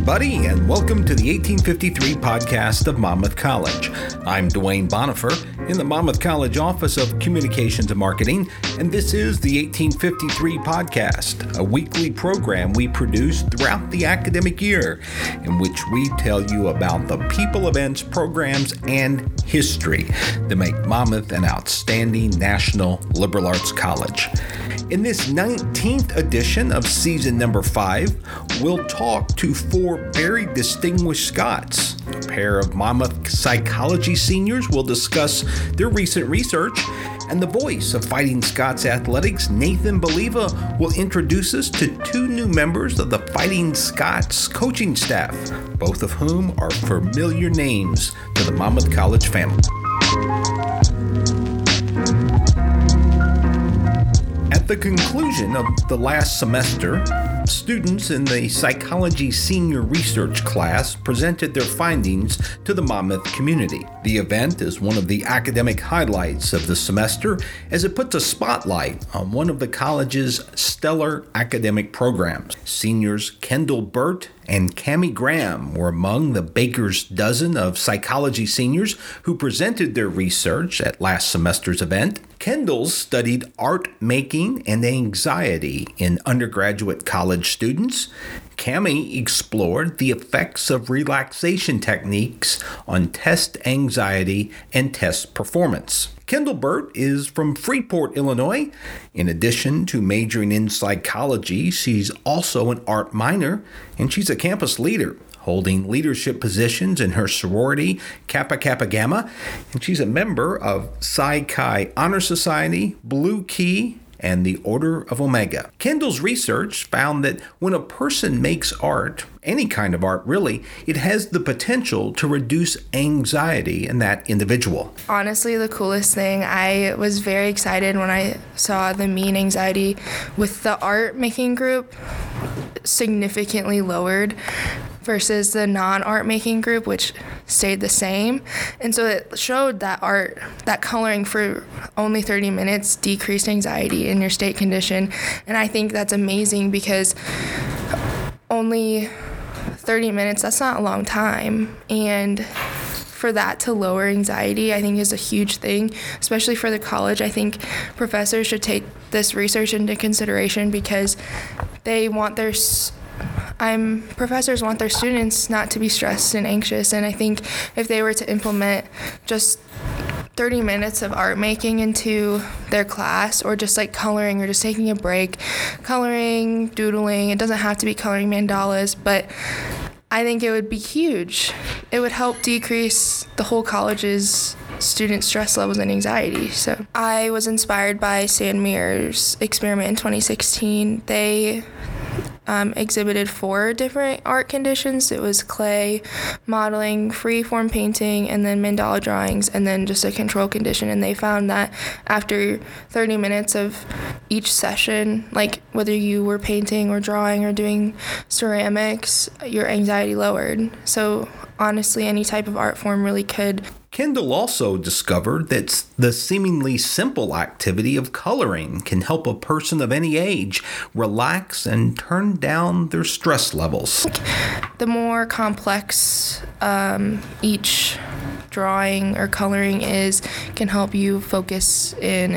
everybody, and welcome to the 1853 Podcast of Monmouth College. I'm Duane Bonifer in the Monmouth College Office of Communications and Marketing, and this is the 1853 Podcast, a weekly program we produce throughout the academic year, in which we tell you about the people, events, programs, and history that make Monmouth an outstanding national liberal arts college. In this 19th edition of season number 5, we'll talk to four very distinguished Scots. A pair of Monmouth psychology seniors will discuss their recent research, and the voice of Fighting Scots Athletics, Nathan Baliva, will introduce us to two new members of the Fighting Scots coaching staff, both of whom are familiar names to the Monmouth College family. At the conclusion of the last semester, students in the psychology senior research class presented their findings to the Monmouth community. The event is one of the academic highlights of the semester as it puts a spotlight on one of the college's stellar academic programs. Seniors Kendall Burt and Cammie Graham were among the Baker's dozen of psychology seniors who presented their research at last semester's event. Kendall studied art making and anxiety in undergraduate college students. Cammie explored the effects of relaxation techniques on test anxiety and test performance. Kendall Burt is from Freeport, Illinois. In addition to majoring in psychology, she's also an art minor, and she's a campus leader, holding leadership positions in her sorority, Kappa Kappa Gamma, and she's a member of Psi Chi Honor Society, Blue Key, and the Order of Omega. Kendall's research found that when a person makes art, any kind of art really, it has the potential to reduce anxiety in that individual. Honestly, the coolest thing, I was very excited when I saw the mean anxiety with the art making group significantly lowered versus the non-art making group, which stayed the same. And so it showed that art, that coloring for only 30 minutes decreased anxiety in your state condition. And I think that's amazing because only 30 minutes, that's not a long time. And for that to lower anxiety, I think is a huge thing, especially for the college. I think professors should take this research into consideration because they want their professors want their students not to be stressed and anxious, and I think if they were to implement just 30 minutes of art making into their class, or just like coloring, or just taking a break, coloring, doodling, it doesn't have to be coloring mandalas, but I think it would be huge. It would help decrease the whole college's student stress levels and anxiety. So I was inspired by Sand Mear's experiment in 2016. They exhibited 4 different art conditions. It was clay, modeling, free-form painting, and then mandala drawings, and then just a control condition. And they found that after 30 minutes of each session, like whether you were painting or drawing or doing ceramics, your anxiety lowered. So honestly, any type of art form really could. Kendall also discovered that the seemingly simple activity of coloring can help a person of any age relax and turn down their stress levels. The more complex each drawing or coloring is, can help you focus in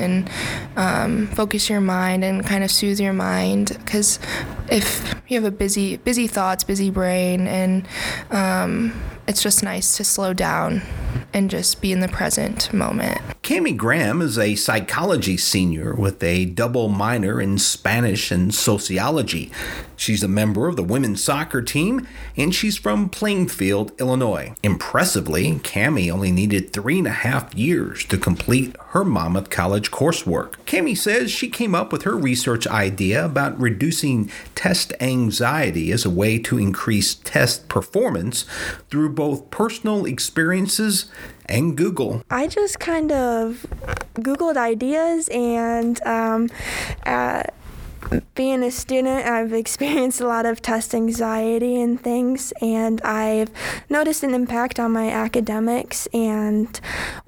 and focus your mind and kind of soothe your mind. Because if you have a busy thoughts, busy brain, and it's just nice to slow down and just be in the present moment. Cammie Graham is a psychology senior with a double minor in Spanish and sociology. She's a member of the women's soccer team, and she's from Plainfield, Illinois. Impressively, Cammie only needed 3.5 years to complete her Monmouth College coursework. Cammie says she came up with her research idea about reducing test anxiety as a way to increase test performance through both personal experiences and Google. I just kind of Googled ideas and being a student, I've experienced a lot of test anxiety and things, and I've noticed an impact on my academics and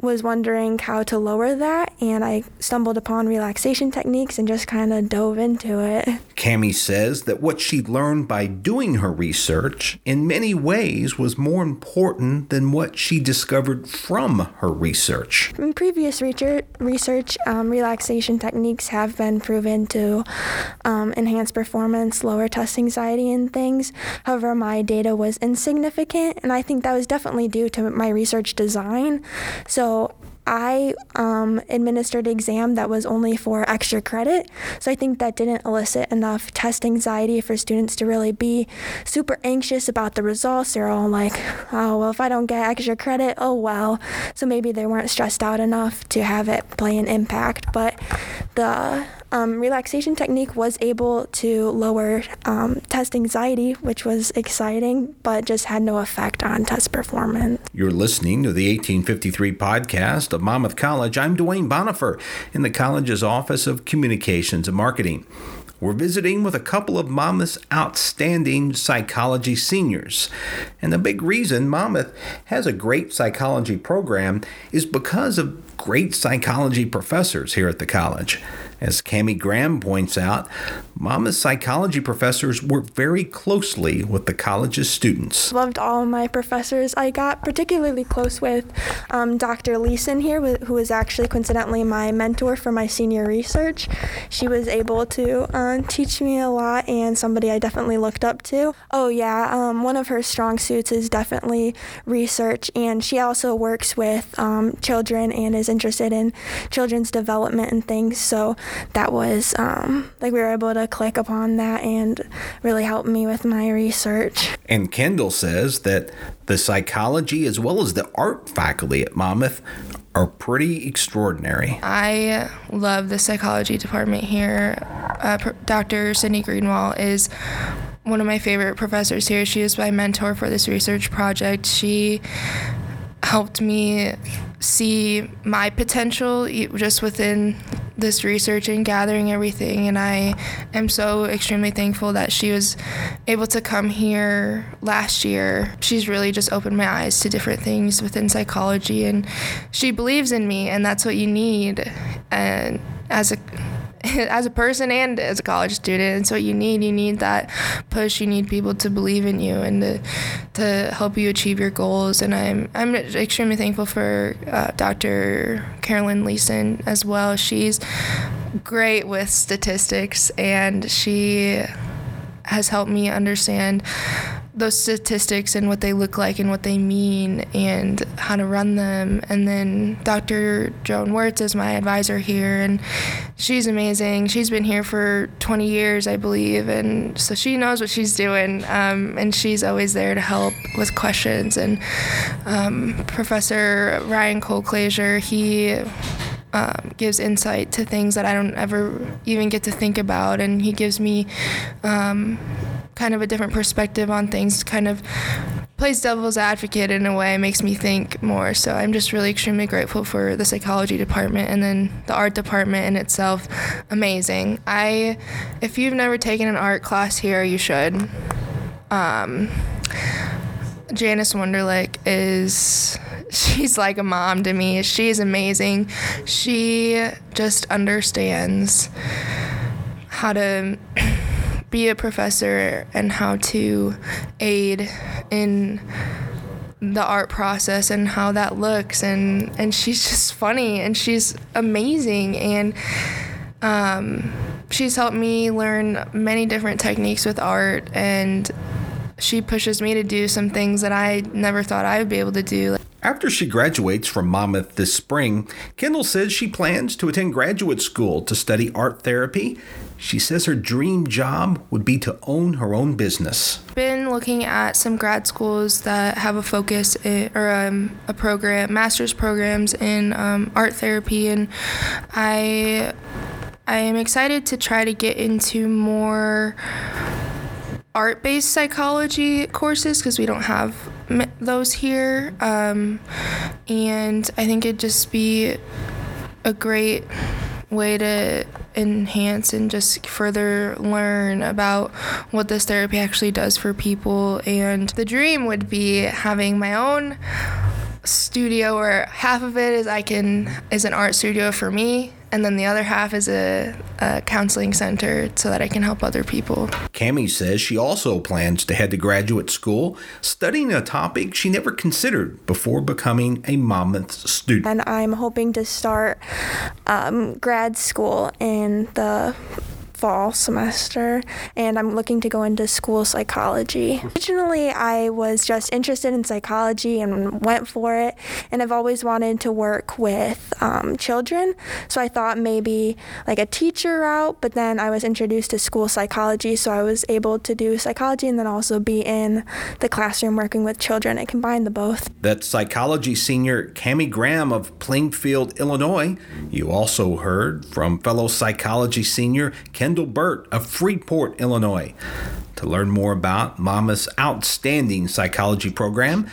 was wondering how to lower that, and I stumbled upon relaxation techniques and just kind of dove into it. Cammie says that what she learned by doing her research in many ways was more important than what she discovered from her research. In previous research, relaxation techniques have been proven to enhance performance, lower test anxiety and things. However, my data was insignificant, and I think that was definitely due to my research design. So I administered an exam that was only for extra credit, so I think that didn't elicit enough test anxiety for students to really be super anxious about the results. They're all like, oh, well, if I don't get extra credit, oh, well. So maybe they weren't stressed out enough to have it play an impact, but the relaxation technique was able to lower test anxiety, which was exciting, but just had no effect on test performance. You're listening to the 1853 Podcast of Monmouth College. I'm Duane Bonifer in the college's Office of Communications and Marketing. We're visiting with a couple of Monmouth's outstanding psychology seniors. And the big reason Monmouth has a great psychology program is because of great psychology professors here at the college. As Cammie Graham points out, Monmouth's psychology professors work very closely with the college's students. Loved all my professors. I got particularly close with Dr. Leeson here, who is actually coincidentally my mentor for my senior research. She was able to teach me a lot, and somebody I definitely looked up to. Oh yeah, one of her strong suits is definitely research, and she also works with children and is interested in children's development and things. So that was, we were able to click upon that and really helped me with my research. And Kendall says that the psychology as well as the art faculty at Monmouth are pretty extraordinary. I love the psychology department here. Dr. Cindy Greenwald is one of my favorite professors here. She was my mentor for this research project. She helped me see my potential just within this research and gathering everything, and I am so extremely thankful that she was able to come here last year. She's really just opened my eyes to different things within psychology, and she believes in me, and that's what you need, and as a person and as a college student, it's what you need. You need that push. You need people to believe in you and to help you achieve your goals. And I'm extremely thankful for Dr. Carolyn Leeson as well. She's great with statistics, and she has helped me understand those statistics and what they look like and what they mean and how to run them. And then Dr. Joan Wirtz is my advisor here, and she's amazing. She's been here for 20 years, I believe, and so she knows what she's doing, and she's always there to help with questions. And Professor Ryan Colclasier, he gives insight to things that I don't ever even get to think about, and he gives me kind of a different perspective on things, kind of plays devil's advocate in a way, makes me think more. So I'm just really extremely grateful for the psychology department, and then the art department in itself, amazing. If you've never taken an art class here, you should. Janice Wunderlich she's like a mom to me. She's amazing. She just understands how to be a professor and how to aid in the art process and how that looks, and she's just funny and she's amazing, and she's helped me learn many different techniques with art, and she pushes me to do some things that I never thought I would be able to do. After she graduates from Monmouth this spring, Kendall says she plans to attend graduate school to study art therapy. She says her dream job would be to own her own business. Been looking at some grad schools that have a focus master's programs in art therapy, and I am excited to try to get into more art-based psychology courses because we don't have those here, and I think it'd just be a great way to enhance and just further learn about what this therapy actually does for people. And the dream would be having my own studio where half of it is an art studio for me, and then the other half is a counseling center so that I can help other people. Cammie says she also plans to head to graduate school, studying a topic she never considered before becoming a Monmouth student. And I'm hoping to start grad school in the fall semester, and I'm looking to go into school psychology. Originally, I was just interested in psychology and went for it, and I've always wanted to work with children, so I thought maybe like a teacher route, but then I was introduced to school psychology, so I was able to do psychology and then also be in the classroom working with children. I combined the both. That's psychology senior Cammie Graham of Plainfield, Illinois. You also heard from fellow psychology senior Kendall Burt of Freeport, Illinois. To learn more about Monmouth's outstanding psychology program,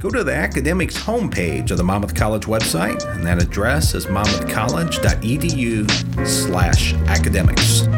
go to the academics homepage of the Monmouth College website, and that address is monmouthcollege.edu/academics.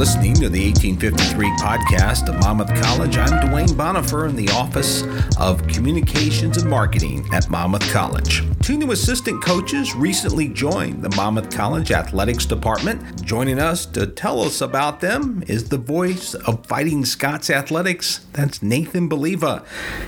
Listening to the 1853 podcast of Monmouth College. I'm Duane Bonifer in the Office of Communications and Marketing at Monmouth College. 2 new assistant coaches recently joined the Monmouth College Athletics Department. Joining us to tell us about them is the voice of Fighting Scots Athletics. That's Nathan Baliva.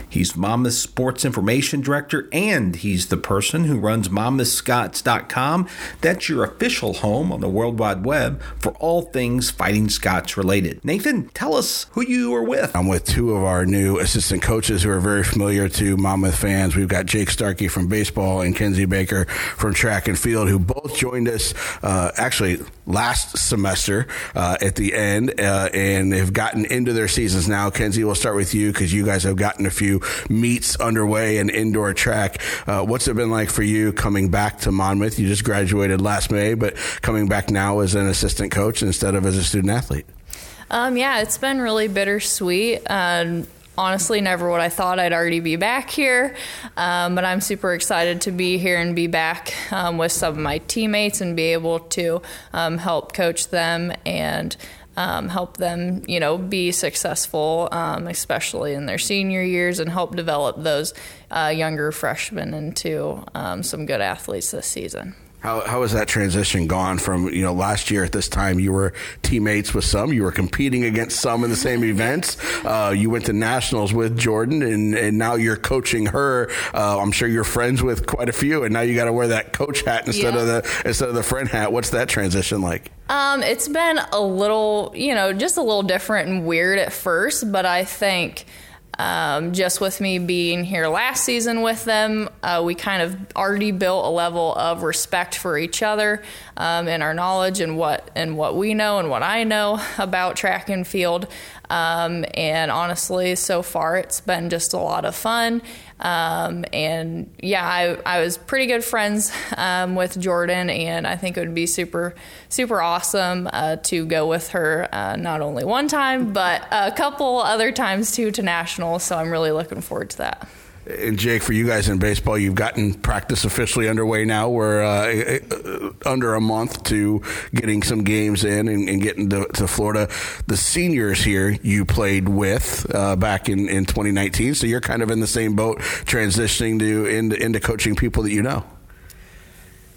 He's Monmouth Sports Information Director, and he's the person who runs MonmouthScots.com. That's your official home on the World Wide Web for all things Fighting Scots related. Nathan, tell us who you are with. I'm with 2 of our new assistant coaches who are very familiar to Monmouth fans. We've got Jake Starkey from baseball and Kenzie Baker from track and field, who both joined us actually last semester at the end, and have gotten into their seasons now. Kenzie, we'll start with you because you guys have gotten a few meets underway in indoor track. What's it been like for you coming back to Monmouth? You just graduated last May, but coming back now as an assistant coach instead of as a student athlete? Yeah, it's been really bittersweet. Honestly, never what I thought I'd already be back here, but I'm super excited to be here and be back with some of my teammates and be able to help coach them and help them, be successful, especially in their senior years, and help develop those younger freshmen into some good athletes this season. How has that transition gone from, last year at this time you were teammates with some, you were competing against some in the same events, you went to nationals with Jordan, and now you're coaching her. I'm sure you're friends with quite a few, and now you got to wear that coach hat instead of the friend hat. What's that transition like? It's been a little, just a little different and weird at first, but I think just with me being here last season with them, we kind of already built a level of respect for each other and our knowledge and what we know and what I know about track and field. And honestly, so far, it's been just a lot of fun. I was pretty good friends with Jordan, and I think it would be super, super awesome to go with her not only one time, but a couple other times too, to nationals. So I'm really looking forward to that. And Jake, for you guys in baseball, you've gotten practice officially underway now. We're under a month to getting some games in and getting to Florida. The seniors here you played with back in 2019, so you're kind of in the same boat transitioning into coaching people that you know.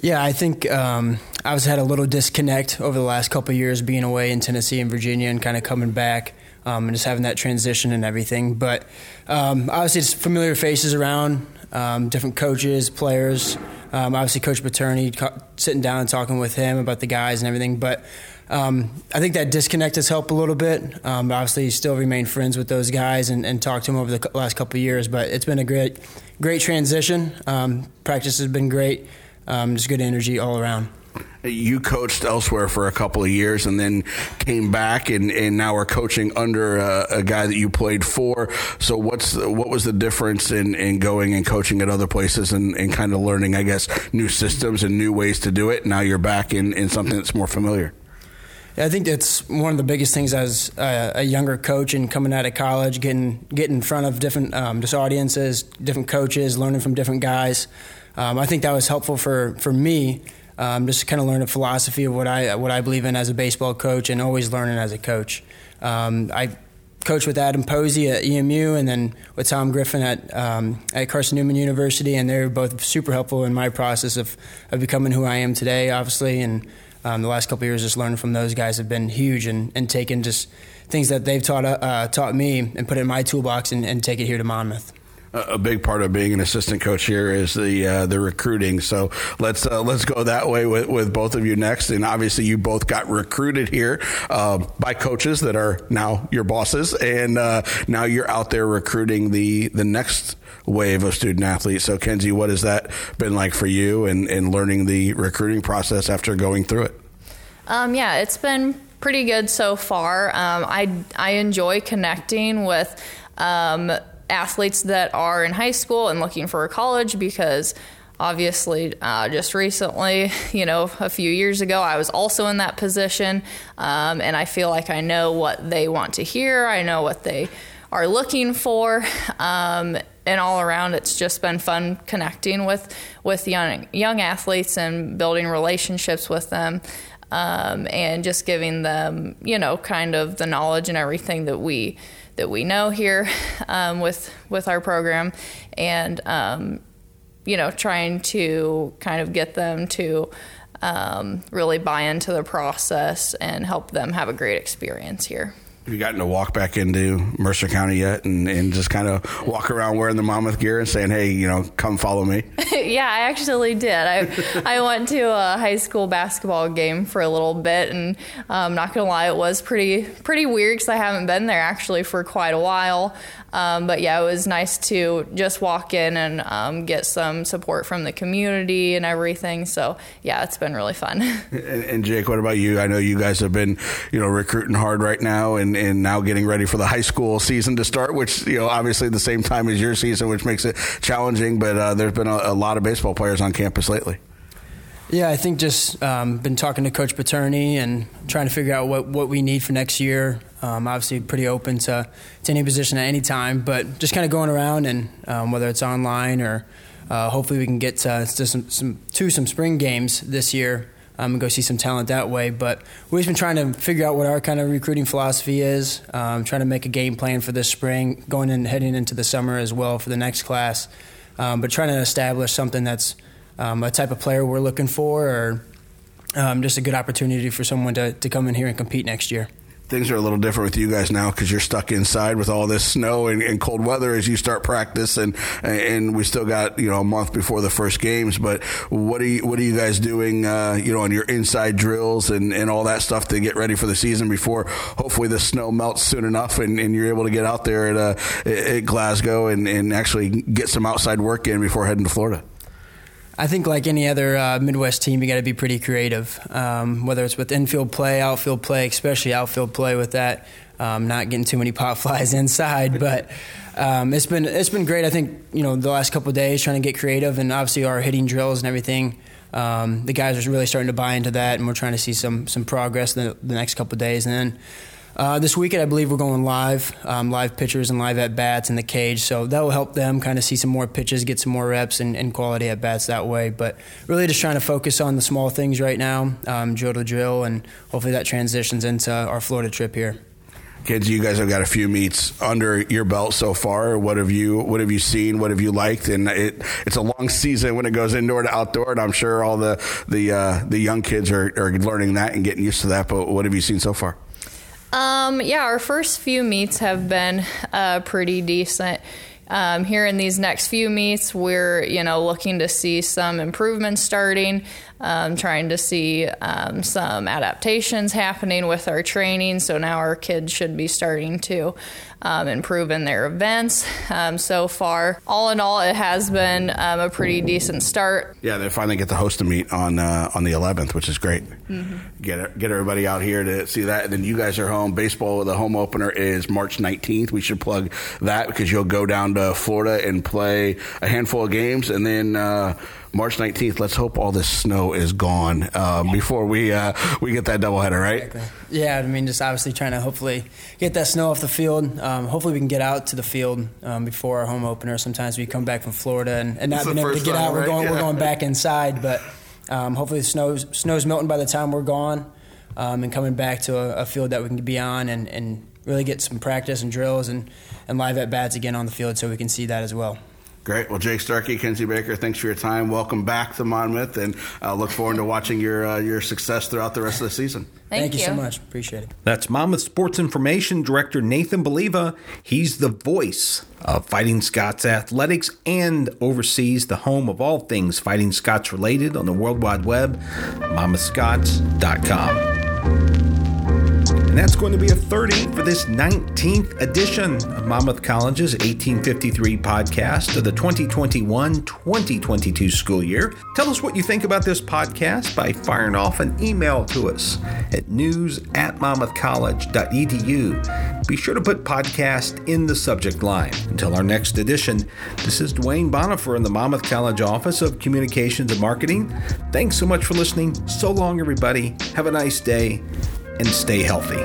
Yeah, I think I was had a little disconnect over the last couple of years being away in Tennessee and Virginia and kind of coming back. And just having that transition and everything. But obviously it's familiar faces around, different coaches, players. Obviously Coach Paterni, sitting down and talking with him about the guys and everything. But I think that disconnect has helped a little bit. Obviously still remain friends with those guys and talk to them over the last couple of years. But it's been a great transition. Practice has been great. Just good energy all around. You coached elsewhere for a couple of years and then came back and now are coaching under a guy that you played for. So what was the difference in going and coaching at other places and kind of learning, I guess, new systems and new ways to do it? Now you're back in something that's more familiar. I think that's one of the biggest things as a younger coach and coming out of college, getting in front of different just audiences, different coaches, learning from different guys. I think that was helpful for me, just to kind of learn the philosophy of what I believe in as a baseball coach and always learning as a coach. I coached with Adam Posey at EMU and then with Tom Griffin at Carson Newman University, and they're both super helpful in my process of becoming who I am today, obviously, and the last couple of years just learning from those guys have been huge, and taking just things that they've taught me and put it in my toolbox and take it here to Monmouth. A big part of being an assistant coach here is the recruiting. So let's go that way with both of you next. And obviously, you both got recruited here by coaches that are now your bosses, and now you're out there recruiting the next wave of student athletes. So Kenzie, what has that been like for you, and learning the recruiting process after going through it? Yeah, it's been pretty good so far. I enjoy connecting with athletes that are in high school and looking for a college, because obviously just recently, a few years ago, I was also in that position, and I feel like I know what they want to hear. I know what they are looking for, and all around, it's just been fun connecting with young athletes and building relationships with them, and just giving them, kind of the knowledge and everything that we know here with our program, and trying to kind of get them to really buy into the process and help them have a great experience here. Have you gotten to walk back into Mercer County yet and just kind of walk around wearing the Monmouth gear and saying, hey, come follow me? Yeah, I actually did. I went to a high school basketball game for a little bit, and I'm not going to lie, it was pretty weird because I haven't been there actually for quite a while. But yeah, it was nice to just walk in and get some support from the community and everything. So yeah, it's been really fun. And Jake, what about you? I know you guys have been, recruiting hard right now, and now getting ready for the high school season to start, which, obviously the same time as your season, which makes it challenging. But there's been a lot of baseball players on campus lately. Yeah, I think just been talking to Coach Paterni and trying to figure out what we need for next year. Obviously pretty open to any position at any time, but just kind of going around and whether it's online or hopefully we can get to some spring games this year and go see some talent that way. But we've just been trying to figure out what our kind of recruiting philosophy is, trying to make a game plan for this spring, going and heading into the summer as well for the next class, but trying to establish something that's a type of player we're looking for, or just a good opportunity for someone to come in here and compete next year. Things are a little different with you guys now because you're stuck inside with all this snow and cold weather as you start practice, and we still got a month before the first games. But what are you guys doing on your inside drills and all that stuff to get ready for the season before hopefully the snow melts soon enough and you're able to get out there at Glasgow and actually get some outside work in before heading to Florida? I think like any other Midwest team, you got to be pretty creative, whether it's with infield play, outfield play, especially outfield play with that, not getting too many pop flies inside. But it's been great. I think, the last couple of days trying to get creative, and obviously our hitting drills and everything, the guys are really starting to buy into that, and we're trying to see some progress in the next couple of days. And then this weekend, I believe we're going live pitchers and live at-bats in the cage. So that will help them kind of see some more pitches, get some more reps and quality at-bats that way. But really just trying to focus on the small things right now, drill to drill, and hopefully that transitions into our Florida trip here. Kids, you guys have got a few meets under your belt so far. What have you seen? What have you liked? And it's a long season when it goes indoor to outdoor, and I'm sure all the young kids are learning that and getting used to that. But what have you seen so far? Our first few meets have been pretty decent. Here in these next few meets, we're, looking to see some improvements starting, trying to see some adaptations happening with our training. So now our kids should be starting to improve in their events. So far, all in all, it has been a pretty decent start. Yeah, they finally get to host a meet on the 11th, which is great. Mm-hmm. Get everybody out here to see that. And then you guys are home. Baseball, the home opener is March 19th. We should plug that because you'll go down down to Florida and play a handful of games, and then March 19th, let's hope all this snow is gone before we get that doubleheader, right? Exactly. Yeah, I mean, just obviously trying to hopefully get that snow off the field. Hopefully we can get out to the field before our home opener. Sometimes we come back from Florida and not been able to get out. Right? We're going back inside, but hopefully the snow's melting by the time we're gone and coming back to a field that we can be on and really get some practice and drills and live at-bats again on the field so we can see that as well. Great. Well, Jake Starkey, Kenzie Baker, thanks for your time. Welcome back to Monmouth, and look forward to watching your success throughout the rest of the season. Thank you so much. Appreciate it. That's Monmouth Sports Information Director Nathan Baliva. He's the voice of Fighting Scots Athletics and oversees the home of all things Fighting Scots related on the World Wide Web, MonmouthScots.com. And that's going to be a 30 for this 19th edition of Monmouth College's 1853 podcast of the 2021-2022 school year. Tell us what you think about this podcast by firing off an email to us at news@monmouthcollege.edu. Be sure to put podcast in the subject line. Until our next edition, this is Duane Bonifer in the Monmouth College Office of Communications and Marketing. Thanks so much for listening. So long, everybody. Have a nice day. And stay healthy.